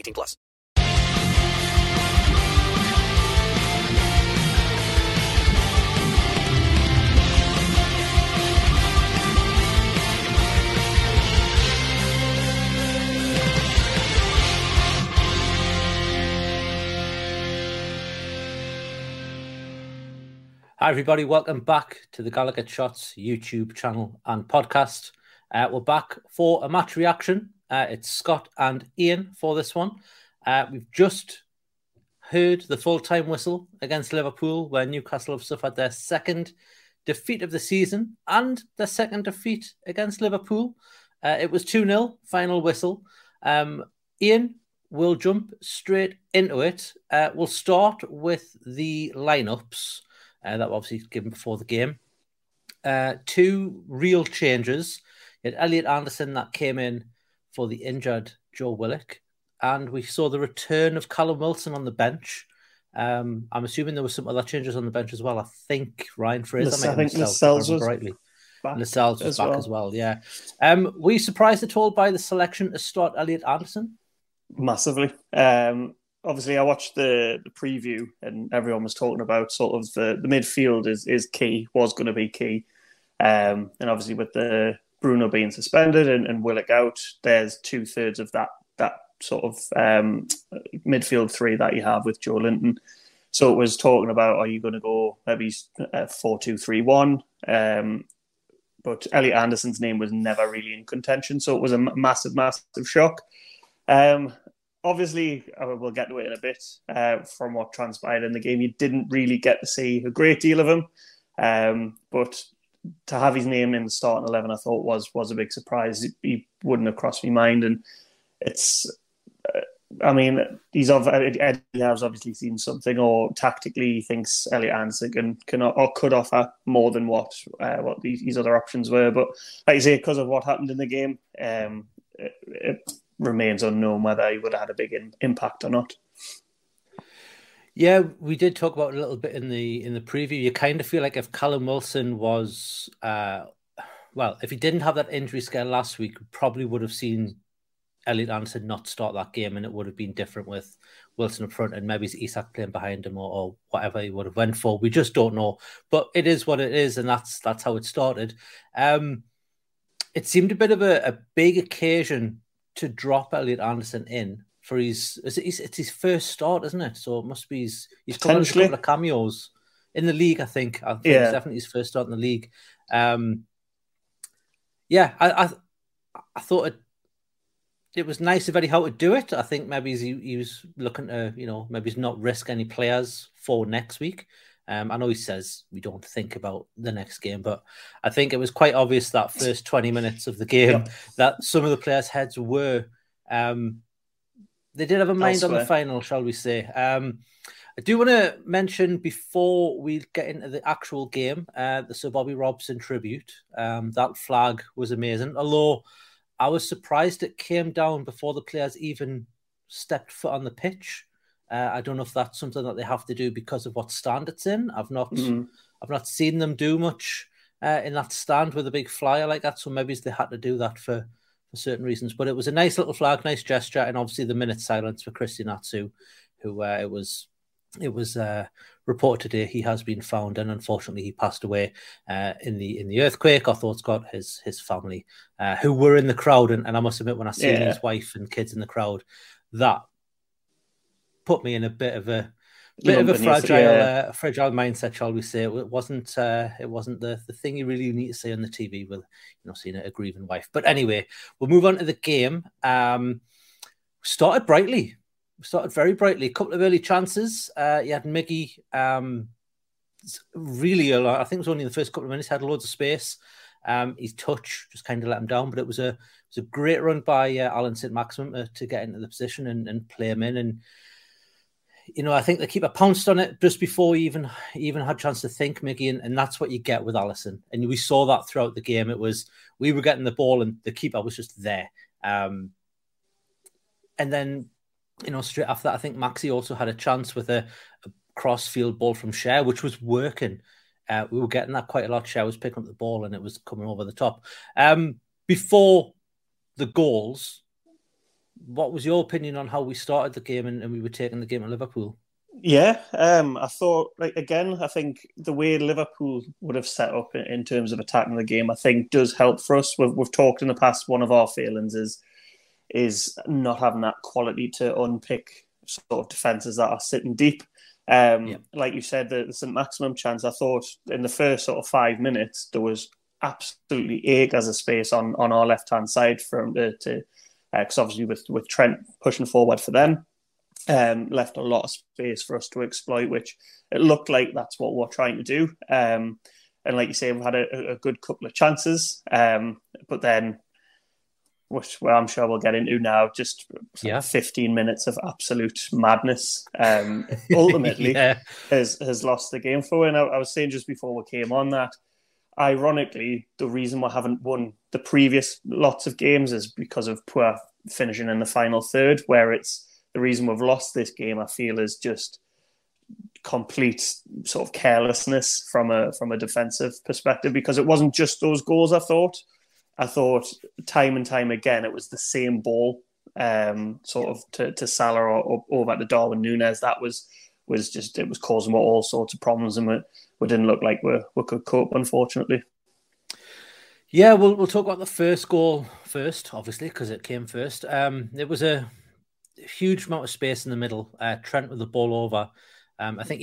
18 plus. Hi everybody, welcome back to the Gallowgate Shots YouTube channel and podcast. We're back for a match reaction. It's Scott and Iain for this one. We've just heard the full-time whistle against Liverpool, where Newcastle have suffered their second defeat of the season and their second defeat against Liverpool. It was 2-0, final whistle. Iain, we'll jump straight into it. We'll start with the lineups. That was obviously given before the game. Two real changes. You had Elliot Anderson that came in for the injured Joe Willock. And we saw the return of Callum Wilson on the bench. I'm assuming there were some other changes on the bench as well. I think Ryan Fraser Lascelles was back as well. Yeah. Were you surprised at all by the selection to start Elliot Anderson? Massively. Obviously, I watched the preview and everyone was talking about sort of the midfield is key, was going to be key. And obviously with the Bruno being suspended and Willock out, there's two-thirds of that sort of midfield three that you have with Joelinton. So it was talking about, are you going to go maybe 4-2-3-1? But Elliot Anderson's name was never really in contention, so it was a massive, massive shock. Obviously, we'll get to it in a bit. From what transpired in the game, you didn't really get to see a great deal of him. But to have his name in the starting 11, I thought was a big surprise. He wouldn't have crossed my mind, and it's. I mean, Eddie Howe's obviously seen something, or tactically he thinks Elliot Anderson could offer more than what these other options were. But like you say, because of what happened in the game, it remains unknown whether he would have had a big impact or not. Yeah, we did talk about it a little bit in the preview. You kind of feel like if Callum Wilson was, if he didn't have that injury scare last week, we probably would have seen Elliot Anderson not start that game, and it would have been different with Wilson up front and maybe Isak playing behind him or whatever he would have went for. We just don't know. But it is what it is, and that's how it started. It seemed a bit of a big occasion to drop Elliot Anderson in for it's his first start, isn't it? So it must be he's come on a couple of cameos in the league, I think. It's definitely his first start in the league. I thought it was nice of Eddie Howe to do it. I think maybe he was looking to, maybe he's not risk any players for next week. I know he says we don't think about the next game, but I think it was quite obvious that first 20 minutes of the game that some of the players' heads were... they did have a mind on the final, shall we say. I do want to mention, before we get into the actual game, the Sir Bobby Robson tribute. That flag was amazing. Although I was surprised it came down before the players even stepped foot on the pitch. I don't know if that's something that they have to do because of what stand it's in. I've not seen them do much in that stand with a big flyer like that. So maybe they had to do that for certain reasons. But it was a nice little flag, nice gesture, and obviously the minute silence for Christian Atsu, who it was reported today he has been found, and unfortunately he passed away in the earthquake. Our thoughts got his family, who were in the crowd, and I must admit when I seen his wife and kids in the crowd, that put me in a bit of a fragile mindset, shall we say? It wasn't the thing you really need to say on the TV with, seeing a grieving wife. But anyway, we'll move on to the game. Started brightly. Started very brightly. A couple of early chances. You had Miggy really a lot. I think it was only in the first couple of minutes. Had loads of space. His touch just kind of let him down. But it was a great run by Allan Saint-Maximin to get into the position and play him in. And I think the keeper pounced on it just before he even had a chance to think, Miggy, and that's what you get with Alisson. And we saw that throughout the game. We were getting the ball and the keeper was just there. And then, straight after that, I think Maxi also had a chance with a cross-field ball from Cher, which was working. We were getting that quite a lot. Cher was picking up the ball and it was coming over the top. Before the goals, what was your opinion on how we started the game and we were taking the game at Liverpool? Yeah, I thought, I think the way Liverpool would have set up in terms of attacking the game, I think does help for us. We've talked in the past, one of our failings is not having that quality to unpick sort of defences that are sitting deep. Like you said, the Saint-Maximin chance, I thought in the first sort of 5 minutes, there was absolutely acres of space on our left-hand side for him to because obviously with Trent pushing forward for them, left a lot of space for us to exploit, which it looked like that's what we're trying to do. And like you say, we've had a good couple of chances, but then, which I'm sure we'll get into now, just 15 minutes of absolute madness ultimately has lost the game for. And I was saying just before we came on that, ironically, the reason we haven't won the previous lots of games is because of poor finishing in the final third, where it's the reason we've lost this game, I feel, is just complete sort of carelessness from a defensive perspective, because it wasn't just those goals, I thought. I thought time and time again, it was the same ball sort of to Salah or over to Darwin Núñez. That was just, it was causing all sorts of problems, and we didn't look like we could cope, unfortunately. Yeah, we'll talk about the first goal first, obviously, because it came first. There was a huge amount of space in the middle. Trent with the ball over. I think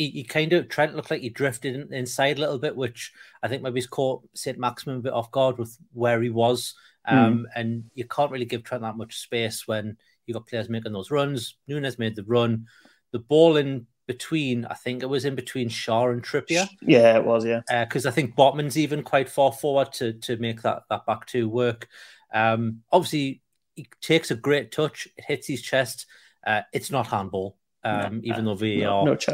Trent looked like he drifted inside a little bit, which I think maybe he's caught Saint-Maximin a bit off guard with where he was. And you can't really give Trent that much space when you've got players making those runs. Núñez made the run. The ball in between, I think it was in between Shaw and Trippier. Yeah, it was, yeah. Because I think Botman's even quite far forward to make that back two work. Obviously, he takes a great touch. It hits his chest. It's not handball. Even though VAR looked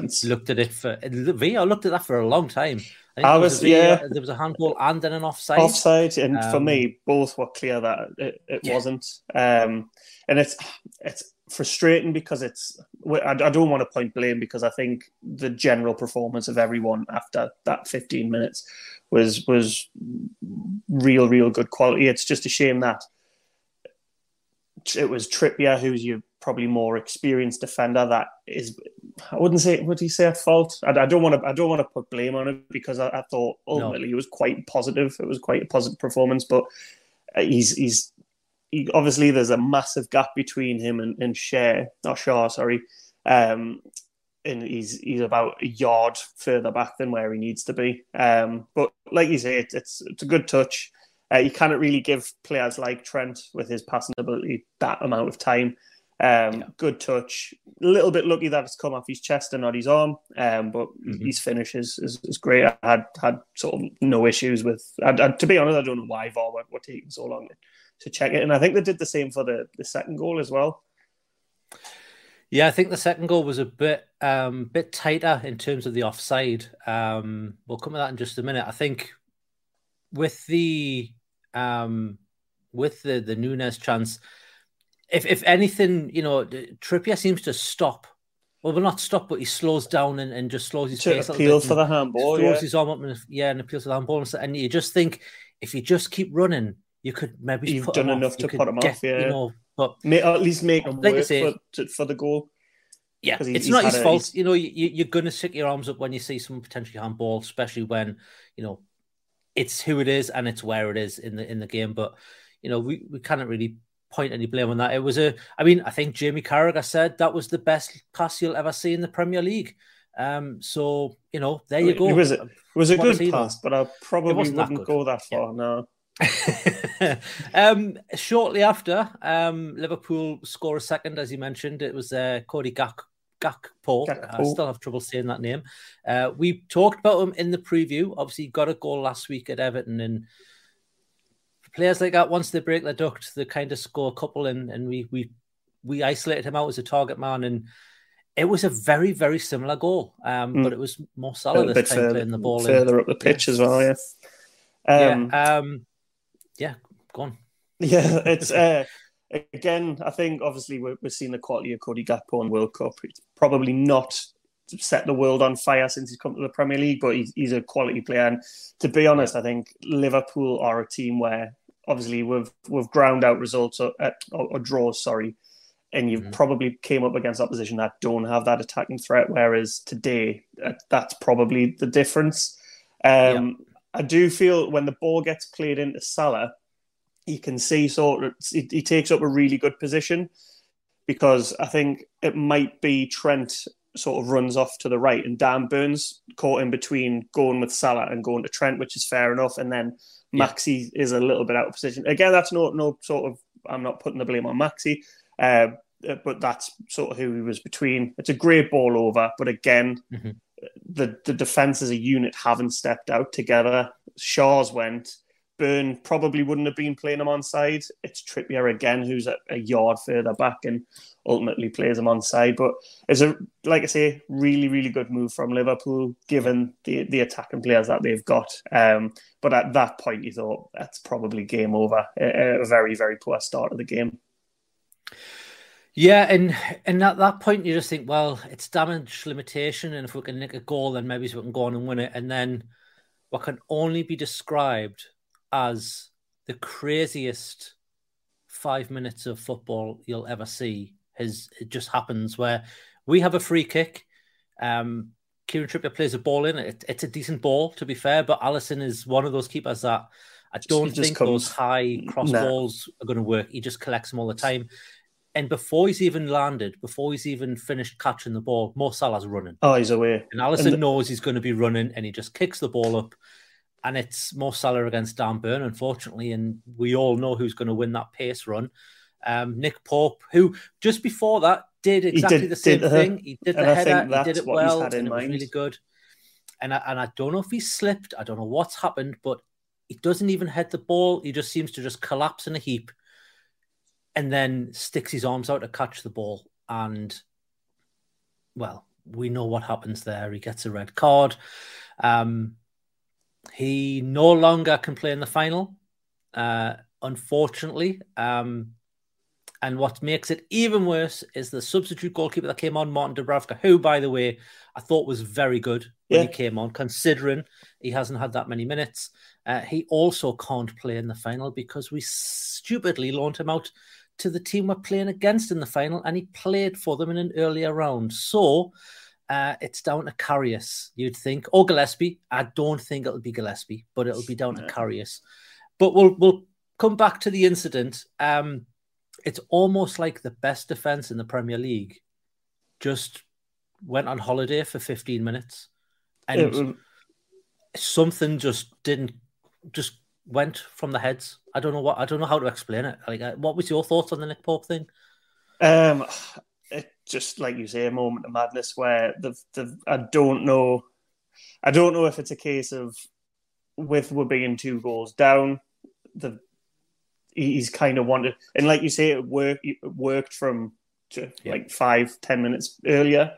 at it VAR looked at that for a long time. I think there was a handball and then an offside. Offside, and for me, both were clear that it wasn't. And it's frustrating because I don't want to point blame, because I think the general performance of everyone after that 15 minutes was real good quality. It's just a shame that it was Trippier, who's your probably more experienced defender, that is, I wouldn't say, would he say at fault? I don't want to put blame on it, because I thought ultimately it was quite positive. It was quite a positive performance, but he obviously there's a massive gap between him and Shaw. And he's about a yard further back than where he needs to be. But like you say, it's a good touch. You cannot really give players like Trent with his passing ability that amount of time. Good touch. A little bit lucky that it's come off his chest and not his arm. But his finish is great. I had sort of no issues with. To be honest, I don't know why VAR were taking so long to check it. And I think they did the same for the second goal as well. Yeah, I think the second goal was a bit tighter in terms of the offside. We'll come to that in just a minute. I think with the with the Núñez chance, if anything, you know, Trippier seems to stop. Well, not stop, but he slows down and just slows his pace. Appeals for the handball. Throws his arm up and appeals for the handball. And you just think, if you just keep running, you could maybe you've put done him enough off. To put him off. Yeah, you know, but at least make him like work for the goal. Yeah, it's not his fault. You know, you're going to stick your arms up when you see some potential handball, especially when you know it's who it is and it's where it is in the game. But you know, we cannot really point any blame on that. It was I think Jamie Carragher said that was the best pass you'll ever see in the Premier League. So you know, there you go. It was a good pass, but I probably wouldn't go that far. Yeah. No. Shortly after, Liverpool score a second, as you mentioned. It was Cody Gakpo. I still have trouble saying that name. We talked about him in the preview. Obviously, he got a goal last week at Everton, and players like that, once they break their duct, they kind of score a couple, and we isolated him out as a target man, and it was a very, very similar goal, but it was more Salah this time playing the ball further up the pitch as well, yeah. Yeah, go on. Yeah, it's again, I think obviously we're seeing the quality of Cody Gakpo in World Cup. It's probably not set the world on fire since he's come to the Premier League, but he's a quality player. And to be honest, I think Liverpool are a team where obviously we've ground out results or draws, sorry, and you've probably came up against opposition that don't have that attacking threat, whereas today, that's probably the difference. Yeah. I do feel when the ball gets played into Salah, you can see sort of he takes up a really good position, because I think it might be Trent sort of runs off to the right and Dan Burn's caught in between going with Salah and going to Trent, which is fair enough. And then Maxi is a little bit out of position. Again, that's no sort of, I'm not putting the blame on Maxi, but that's sort of who he was between. It's a great ball over, but again, the defence as a unit haven't stepped out together. Shaw's went. Burn probably wouldn't have been playing him onside. It's Trippier again, who's a yard further back and ultimately plays him onside. But it's like I say, really, really good move from Liverpool, given the attacking players that they've got. But at that point, you thought that's probably game over. A very, very poor start of the game. Yeah, and at that point you just think, well, it's damage limitation, and if we can nick a goal, then maybe we can go on and win it. And then what can only be described as the craziest 5 minutes of football you'll ever see it just happens, where we have a free kick. Kieran Trippier plays a ball in. It's a decent ball, to be fair, but Alisson is one of those keepers that I don't think those high cross balls are going to work. He just collects them all the time. And before he's even finished catching the ball, Mo Salah's running. Oh, he's away. And Alisson knows he's going to be running, and he just kicks the ball up. And it's Mo Salah against Dan Burn, unfortunately. And we all know who's going to win that pace run. Nick Pope, who just before that did exactly the same thing. He did the header. He did it well, and it was really good. And I don't know if he slipped. I don't know what's happened, but he doesn't even head the ball. He just seems to just collapse in a heap, and then sticks his arms out to catch the ball. And, well, we know what happens there. He gets a red card. He no longer can play in the final, unfortunately. And what makes it even worse is the substitute goalkeeper that came on, Martin Dubravka, who, by the way, I thought was very good when he came on, considering he hasn't had that many minutes. He also can't play in the final because we stupidly loaned him out to the team we're playing against in the final, and he played for them in an earlier round. So it's down to Karius, you'd think, or Gillespie. I don't think it'll be Gillespie, but it'll be down to Karius. But we'll come back to the incident. It's almost like the best defence in the Premier League just went on holiday for 15 minutes, and something just went from the heads. I don't know how to explain it. Like, what was your thoughts on the Nick Pope thing? It just, like you say, a moment of madness where I don't know if it's a case of with we're being 2 goals down, he's kind of wanted, and like you say, it worked from like 5-10 minutes earlier.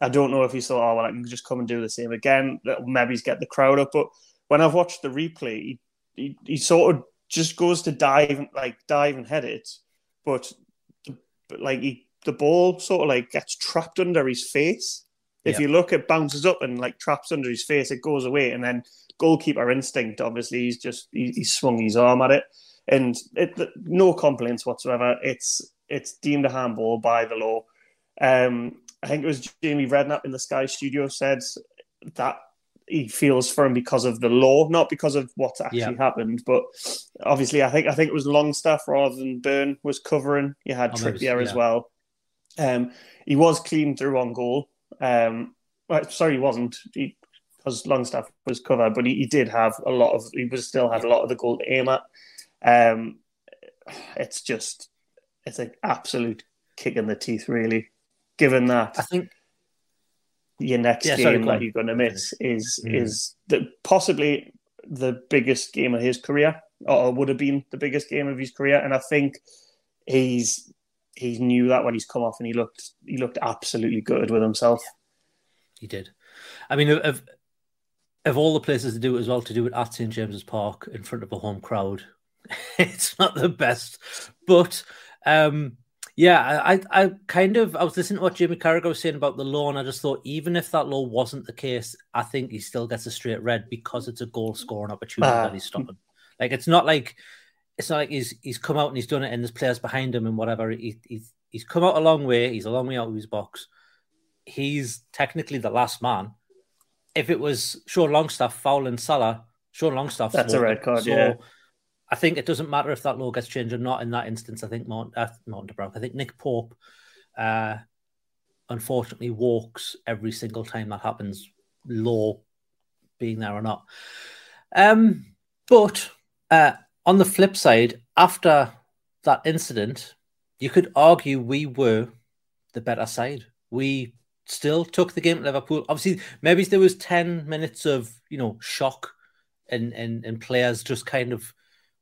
I don't know if he thought, oh, well, I can just come and do the same again. Maybe he's get the crowd up, but when I've watched the replay, he sort of just goes to dive and head it, but the ball sort of gets trapped under his face. If you look, it bounces up and traps under his face. It goes away, and then goalkeeper instinct. Obviously, he swung his arm at it, and no complaints whatsoever. It's deemed a handball by the law. I think it was Jamie Redknapp in the Sky studio said that he feels for him because of the law, not because of what's actually happened. But obviously, I think it was Longstaff rather than Burn was covering. You had Trippier as well. He was clean through on goal. Sorry, he wasn't, because Longstaff was covered, but he did have a lot of. He was still had a lot of the goal to aim at. It's an absolute kick in the teeth, really. Given that, I think your next game that you're going to miss is possibly the biggest game of his career, or would have been the biggest game of his career. And I think he knew that when he's come off, and he looked absolutely gutted with himself. Yeah, he did. I mean, of all the places to do it as well, to do it at St James's Park in front of a home crowd, it's not the best. But I was listening to what Jamie Carragher was saying about the law, and I just thought, even if that law wasn't the case, I think he still gets a straight red because it's a goal scoring opportunity that he's stopping. It's not like he's come out and he's done it and there's players behind him and whatever. He's come out a long way. He's a long way out of his box. He's technically the last man. If it was Sean Longstaff fouling Salah, Sean Longstaff... That's a red card, so I think it doesn't matter if that law gets changed or not in that instance. I think Martin Dubravka, I think Nick Pope, unfortunately walks every single time that happens, law being there or not. But on the flip side, after that incident, you could argue we were the better side. We still took the game at Liverpool. Obviously, maybe there was 10 minutes of shock and players just kind of,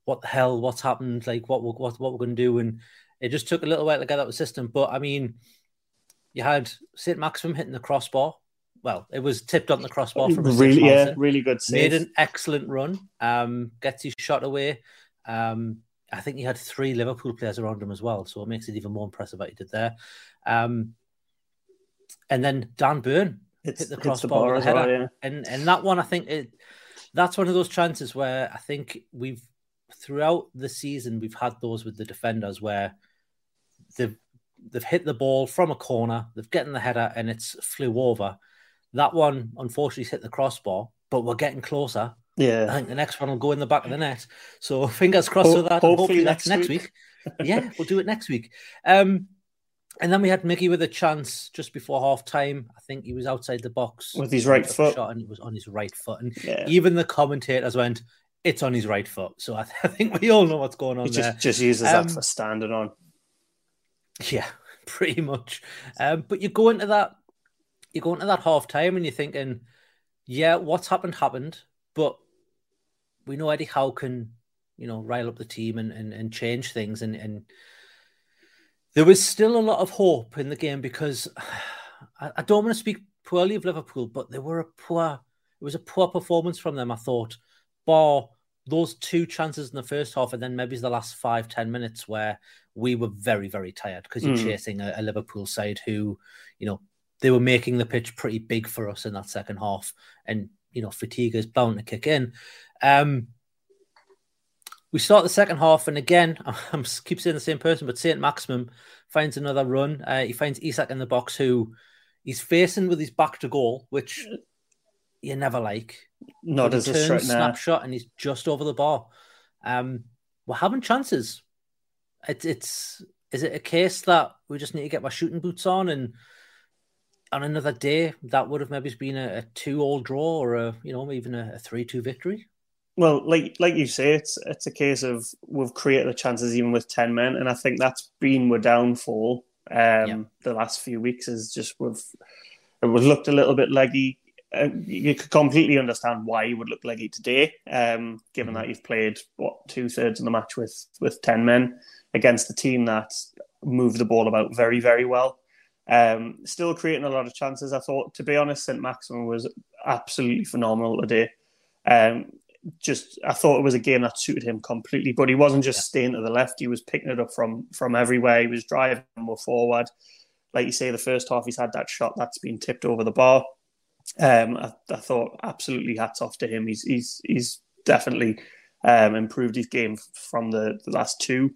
what the hell, what's happened, what we're going to do. And it just took a little while to get out of the system. But, I mean, you had Saint-Maximin hitting the crossbar. Well, it was tipped on the crossbar from really good save. Made an excellent run. Gets his shot away. I think he had 3 Liverpool players around him as well, so it makes it even more impressive what he did there. And then Dan Burn hit the crossbar with a header. Well, and that one, I think that's one of those chances where I think we've throughout the season we've had those with the defenders where they've hit the ball from a corner, they've gotten the header, and it's flew over. That one, unfortunately, hit the crossbar, but we're getting closer. Yeah, I think the next one will go in the back of the net. So fingers crossed for that. Hopefully that's next week. Yeah, we'll do it next week. And then we had Mickey with a chance just before half-time. I think he was outside the box. With his right foot. Shot, and it was on his right foot. And even the commentators went, it's on his right foot. So I think we all know what's going on there. Just uses that for standing on. Yeah, pretty much. But you go into that... You go into that half-time and you're thinking, yeah, what's happened, but we know Eddie Howe can, rile up the team and change things. And there was still a lot of hope in the game because I don't want to speak poorly of Liverpool, but it was a poor performance from them, I thought, bar those 2 chances in the first half and then maybe the last 5-10 minutes where we were very, very tired because you're chasing a Liverpool side who, they were making the pitch pretty big for us in that second half. And, fatigue is bound to kick in. We start the second half, and again, I keep saying the same person, but Saint-Maximin finds another run. He finds Isak in the box, who he's facing with his back to goal, which you never like. Not as a threat now. Snapshot, and he's just over the bar. We're having chances. Is it a case that we just need to get my shooting boots on and... On another day, that would have maybe been a 2-2 draw or even a 3-2 victory. Well, like you say, it's a case of we've created the chances even with 10 men, and I think that's been our downfall the last few weeks is just we've looked a little bit leggy. You could completely understand why you would look leggy today, given that you've played, 2/3 of the match with 10 men against a team that moved the ball about very, very well. Still creating a lot of chances. I thought, to be honest, Saint-Maximin was absolutely phenomenal today. just, I thought it was a game that suited him completely, but he wasn't just staying to the left. He was picking it up from everywhere. He was driving more forward. Like you say, the first half, he's had that shot that's been tipped over the bar. I thought absolutely hats off to him. He's definitely improved his game from the last two.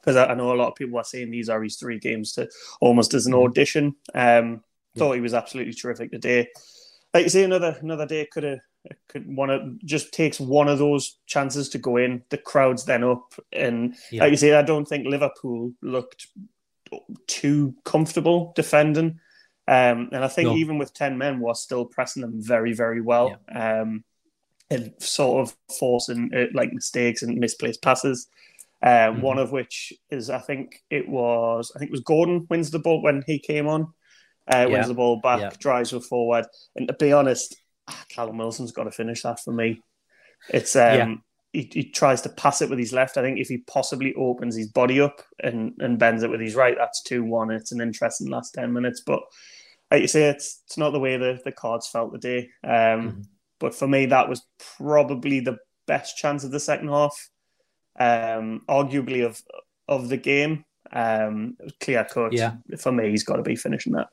Because I know a lot of people are saying these are his three games to almost as an audition. Thought he was absolutely terrific today. Like you say, another day just takes one of those chances to go in. The crowd's then up, and like you say, I don't think Liverpool looked too comfortable defending. And I think even with 10 men, was still pressing them very, very well, and sort of forcing like mistakes and misplaced passes. One of which is, I think it was Gordon wins the ball when he came on, wins the ball back, drives her forward. And to be honest, Callum Wilson's got to finish that for me. It's he tries to pass it with his left. I think if he possibly opens his body up and bends it with his right, that's 2-1. It's an interesting last 10 minutes. But like you say, it's not the way the cards felt today. But for me, that was probably the best chance of the second half, arguably of the game. Clear cut. Yeah. For me, he's got to be finishing that.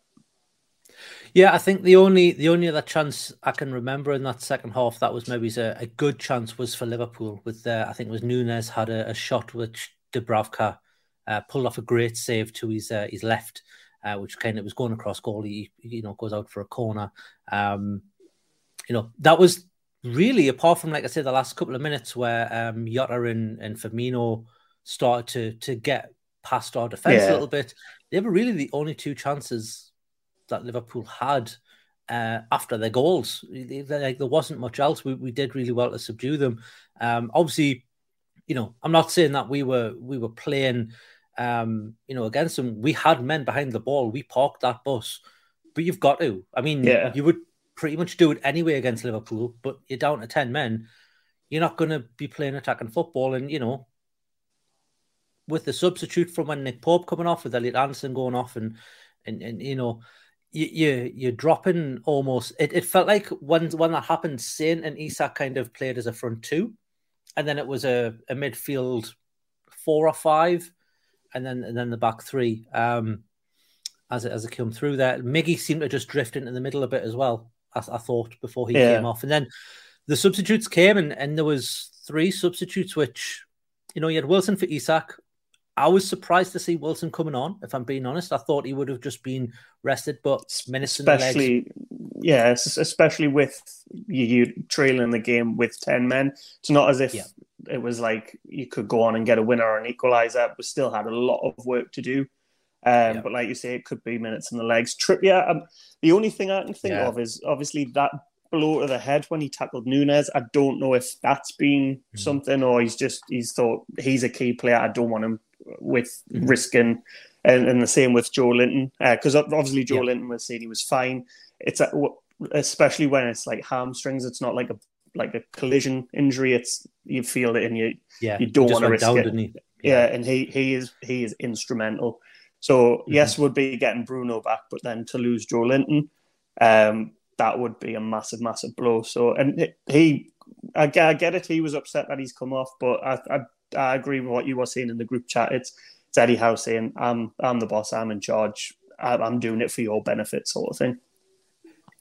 Yeah, I think the only other chance I can remember in that second half that was maybe a good chance was for Liverpool. With I think it was Núñez had a shot which Dubravka pulled off a great save to his left, which kind of was going across goal. He goes out for a corner. That was really, apart from, like I said, the last couple of minutes where Jota and Firmino started to get past our defence a little bit. They were really the only two chances that Liverpool had after their goals. There wasn't much else. We did really well to subdue them. Obviously, I'm not saying that we were playing, against them. We had men behind the ball. We parked that bus, but you've got to. I mean, you would pretty much do it anyway against Liverpool, but you're down to 10 men. You're not going to be playing attacking football. And, with the substitute from when Nick Pope coming off, with Elliot Anderson going off and you're dropping almost. It felt like when that happened, Saint and Isak kind of played as a front two, and then it was a midfield 4 or 5, and then the back three. As it came through there, Miggy seemed to just drift into the middle a bit as well. I thought before he came off, and then the substitutes came, and there was 3 substitutes. Which you had Wilson for Isak. I was surprised to see Wilson coming on, if I'm being honest. I thought he would have just been rested, but menacing especially, especially with you trailing the game with 10 men. It's not as if it was like you could go on and get a winner or an equaliser. We still had a lot of work to do. But like you say, it could be minutes in the legs. Trippier, the only thing I can think of is obviously that blow to the head when he tackled Núñez. I don't know if that's been something, or he's thought he's a key player. I don't want him with risking, and the same with Joelinton, because obviously Joelinton was saying he was fine. It's especially when it's like hamstrings, it's not like a collision injury. It's you feel it and you don't want to risk down, it. Didn't he? And he is instrumental. So yes, we'd be getting Bruno back, but then to lose Joelinton, that would be a massive, massive blow. So I get it. He was upset that he's come off, but I agree with what you were saying in the group chat. It's Eddie Howe saying, I'm the boss, I'm in charge, I'm doing it for your benefit sort of thing.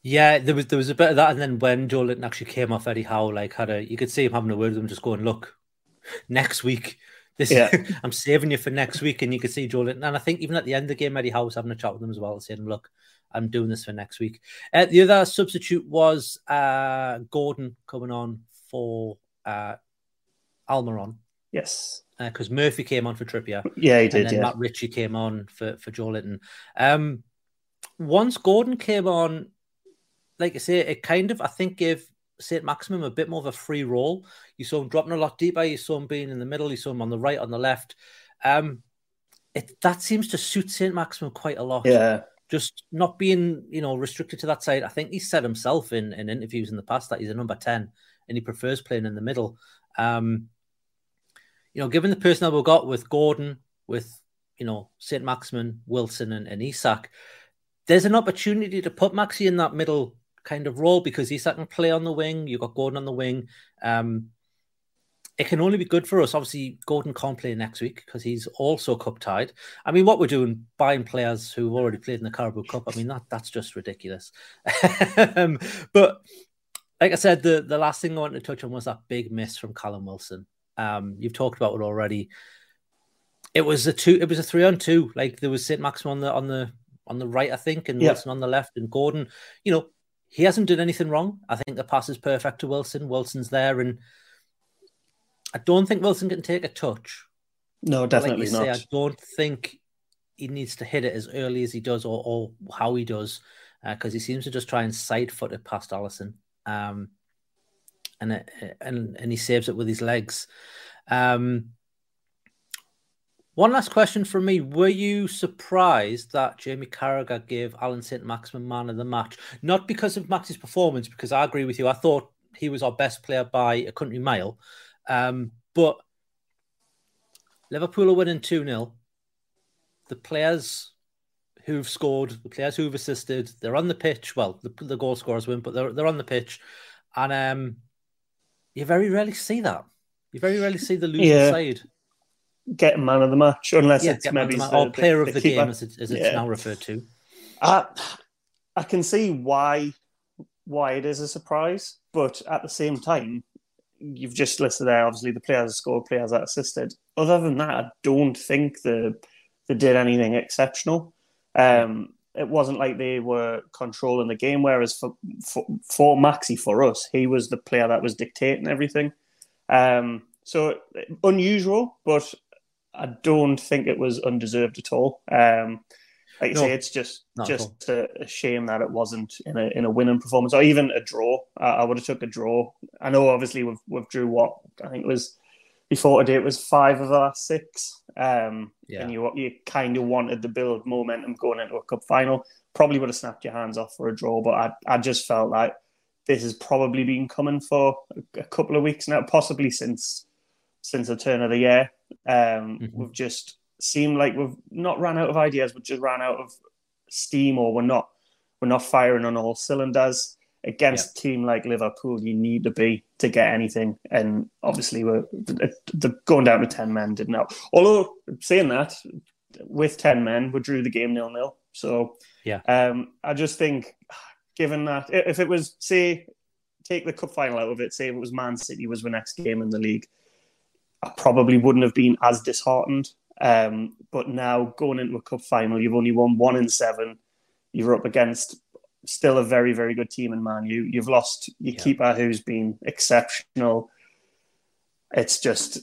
Yeah, there was a bit of that. And then when Joelinton actually came off, Eddie Howe you could see him having a word with him, just going, look, next week, I'm saving you for next week. And you could see Joelinton. And I think even at the end of the game, Eddie Howe was having a chat with him as well, saying, look, I'm doing this for next week. The other substitute was Gordon coming on for Almiron. Yes. Because Murphy came on for Trippier. Yeah, he did. And then Matt Ritchie came on for Joelinton. Once Gordon came on, like I say, it kind of, I think, gave Saint-Maximin a bit more of a free role. You saw him dropping a lot deeper. You saw him being in the middle. You saw him on the right, on the left. That seems to suit Saint-Maximin quite a lot. Yeah. Just not being, restricted to that side. I think he said himself in interviews in the past that he's a number 10 and he prefers playing in the middle. Given the personnel we've got with Gordon, with, Saint-Maximin, Wilson and Isak, there's an opportunity to put Maxi in that middle kind of role, because Isak can play on the wing. You've got Gordon on the wing. It can only be good for us. Obviously, Gordon can't play next week because he's also cup-tied. I mean, what we're doing, buying players who've already played in the Carabao Cup, I mean, that's just ridiculous. But like I said, the last thing I wanted to touch on was that big miss from Callum Wilson. You've talked about it already. It was a 3-on-2. Like, there was Saint-Maximin on the right, I think, and Wilson on the left, and Gordon. You know, he hasn't done anything wrong. I think the pass is perfect to Wilson. Wilson's there, and I don't think Wilson can take a touch. No, definitely not. I don't think he needs to hit it as early as he does or how he does, because he seems to just try and side-foot it past Alisson. And he saves it with his legs. One last question from me. Were you surprised that Jamie Carragher gave Allan Saint-Maximin man of the match? Not because of Maxi's performance, because I agree with you. I thought he was our best player by a country mile. But Liverpool are winning 2-0. The players who've scored, the players who've assisted, they're on the pitch. Well, the goal scorers win, but they're on the pitch. And you very rarely see that. You very rarely see the losing side get man of the match, unless it's maybe or player of the game, as it's now referred to. I can see why it is a surprise, but at the same time, you've just listed there, obviously, the players scored, players that assisted. Other than that, I don't think they did anything exceptional. It wasn't like they were controlling the game, whereas for Maxi, for us, he was the player that was dictating everything. So unusual, but I don't think it was undeserved at all. Like you say, it's just a shame that it wasn't in a winning performance or even a draw. I would have took a draw. I know, obviously, we've drew what I think it was before today. It was 5 of our 6, and you kind of wanted to build momentum going into a cup final. Probably would have snapped your hands off for a draw, but I just felt like this has probably been coming for a couple of weeks now, possibly since the turn of the year. We've just seemed like we've not ran out of ideas, but just ran out of steam, or we're not firing on all cylinders against a team like Liverpool. You need to be to get anything, and obviously we're going down to 10 men didn't help. Although saying that, with 10 men, we drew the game 0-0. So I just think, given that if it was, say, take the cup final out of it, say if it was Man City was the next game in the league, I probably wouldn't have been as disheartened. But now going into a cup final, you've only won 1 in 7. You're up against still a very, very good team in Man U. You've lost your keeper, who's been exceptional. It's just,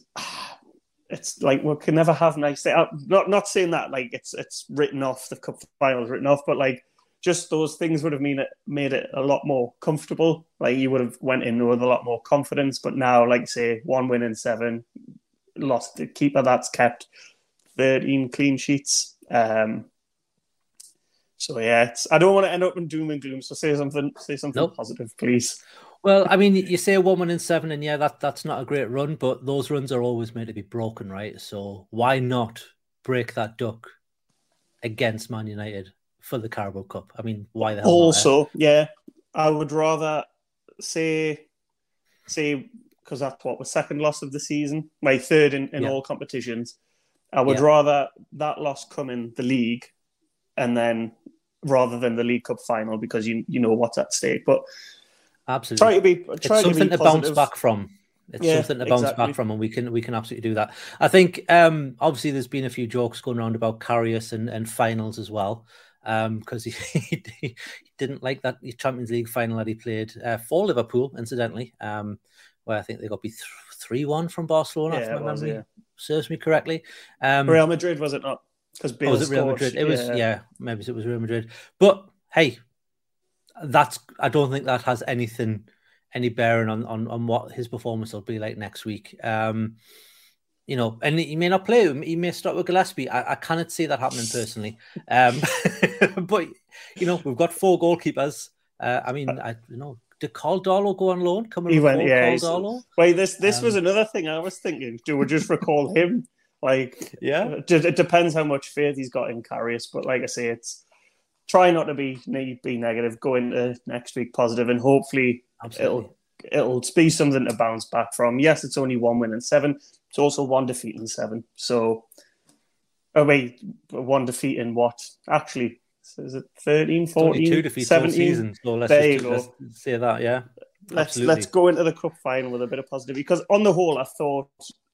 it's like we can never have nice things. Not saying that like it's written off, the cup final is written off, but like just those things would have made it a lot more comfortable. Like you would have went in with a lot more confidence. But now, like say, 1 win in 7, lost the keeper that's kept 13 clean sheets. So yeah, I don't want to end up in doom and gloom. So say something positive, please. Well, I mean, you say 1 win in 7, and that's not a great run, but those runs are always meant to be broken, right? So why not break that duck against Man United for the Carabao Cup? I mean, why the hell? Also, I would rather say because that's what was second loss of the season, my third in all competitions. I would rather that loss come in the league, and then rather than the League Cup final, because you know what's at stake. But absolutely, it's something to bounce back from. It's something to bounce back from, and we can absolutely do that. I think obviously there's been a few jokes going around about Karius and finals as well, because he didn't like that Champions League final that he played for Liverpool, incidentally. Where I think they got beat 3-1 from Barcelona, if my memory serves me correctly. Real Madrid, was it not? Because was it Real Madrid? It was, maybe it was Real Madrid. But hey, I don't think that has any bearing on what his performance will be like next week. You know, and he may not play. He may start with Gillespie. I cannot see that happening personally. But you know, we've got 4 goalkeepers. I mean, I you know. Did Caldalo go on loan? Caldalo? Wait, this was another thing I was thinking. Do we just recall him? Like, it depends how much faith he's got in Karius. But like I say, it's try not to be negative, go into next week positive, and hopefully it'll be something to bounce back from. Yes, it's only 1 win and 7. It's also 1 defeat and 7. So, oh wait, 1 defeat in what? Actually, is it 13, 14, 17? 2 defeats all season. So let's say that, yeah. Let's go into the cup final with a bit of positivity, because on the whole, I thought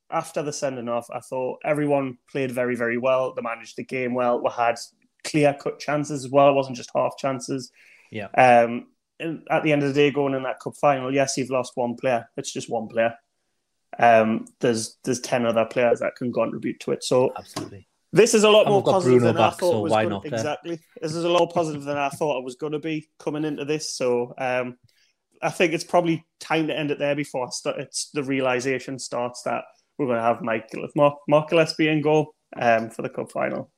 after the sending off, I thought everyone played very, very well. They managed the game well. We had clear-cut chances as well. It wasn't just half chances. Yeah. And at the end of the day, going in that cup final, yes, you've lost one player. It's just one player. There's 10 other players that can contribute to it. So absolutely. This is a lot more positive than I thought it was going to be. Exactly. This is a lot more positive than I thought it was going to be coming into this. So I think it's probably time to end it there before the realisation starts that we're going to have Mark Gillespie in goal for the cup final.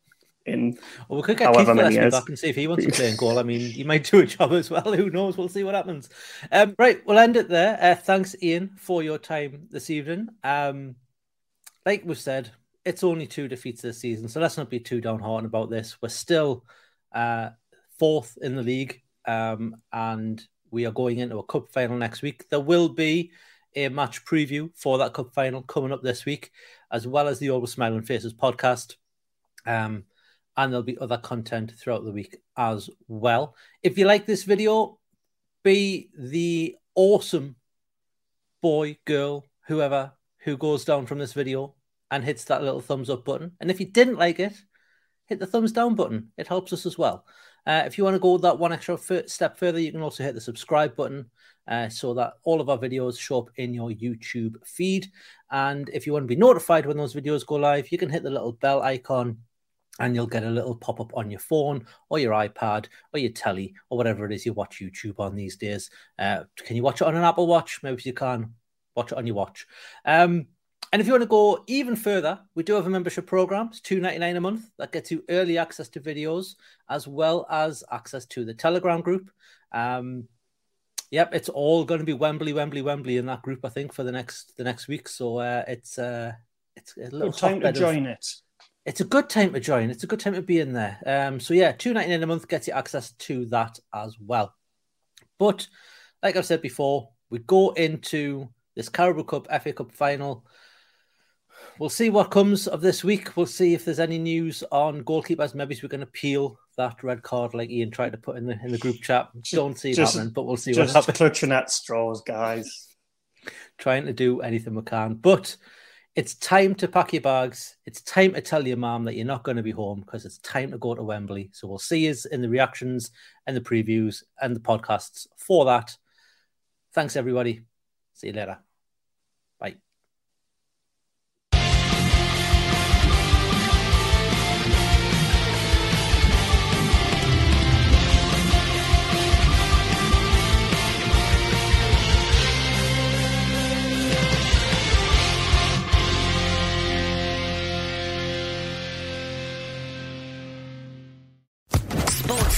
We could get Keith Gillespie back and see if he wants to play in goal. I mean, he might do a job as well. Who knows? We'll see what happens. Right, we'll end it there. Thanks, Iain, for your time this evening. Like we said, it's only 2 defeats this season, so let's not be too downhearted about this. We're still 4th in the league, and we are going into a cup final next week. There will be a match preview for that cup final coming up this week, as well as the Always Smiling Faces podcast. And there'll be other content throughout the week as well. If you like this video, be the awesome boy, girl, whoever, who goes down from this video and hits that little thumbs up button. And if you didn't like it, hit the thumbs down button. It helps us as well. If you want to go that one extra step further, you can also hit the subscribe button so that all of our videos show up in your YouTube feed. And if you want to be notified when those videos go live, you can hit the little bell icon and you'll get a little pop-up on your phone or your iPad or your telly or whatever it is you watch YouTube on these days. Can you watch it on an Apple Watch? Maybe you can watch it on your watch. And if you want to go even further, we do have a membership program. It's $2.99 a month. That gets you early access to videos as well as access to the Telegram group. Yep, it's all going to be Wembley in that group, I think, for the next week. So it's a little time to join it. It's a good time to join. It's a good time to be in there. So yeah, $2.99 a month gets you access to that as well. But like I've said before, we go into this Carabao Cup, FA Cup final. We'll see what comes of this week. We'll see if there's any news on goalkeepers. Maybe we can appeal that red card like Iain tried to put in the group chat. Don't see it happening, but we'll see what happens. Just clutching at straws, guys. Trying to do anything we can. But it's time to pack your bags. It's time to tell your mum that you're not going to be home because it's time to go to Wembley. So we'll see you in the reactions and the previews and the podcasts for that. Thanks, everybody. See you later.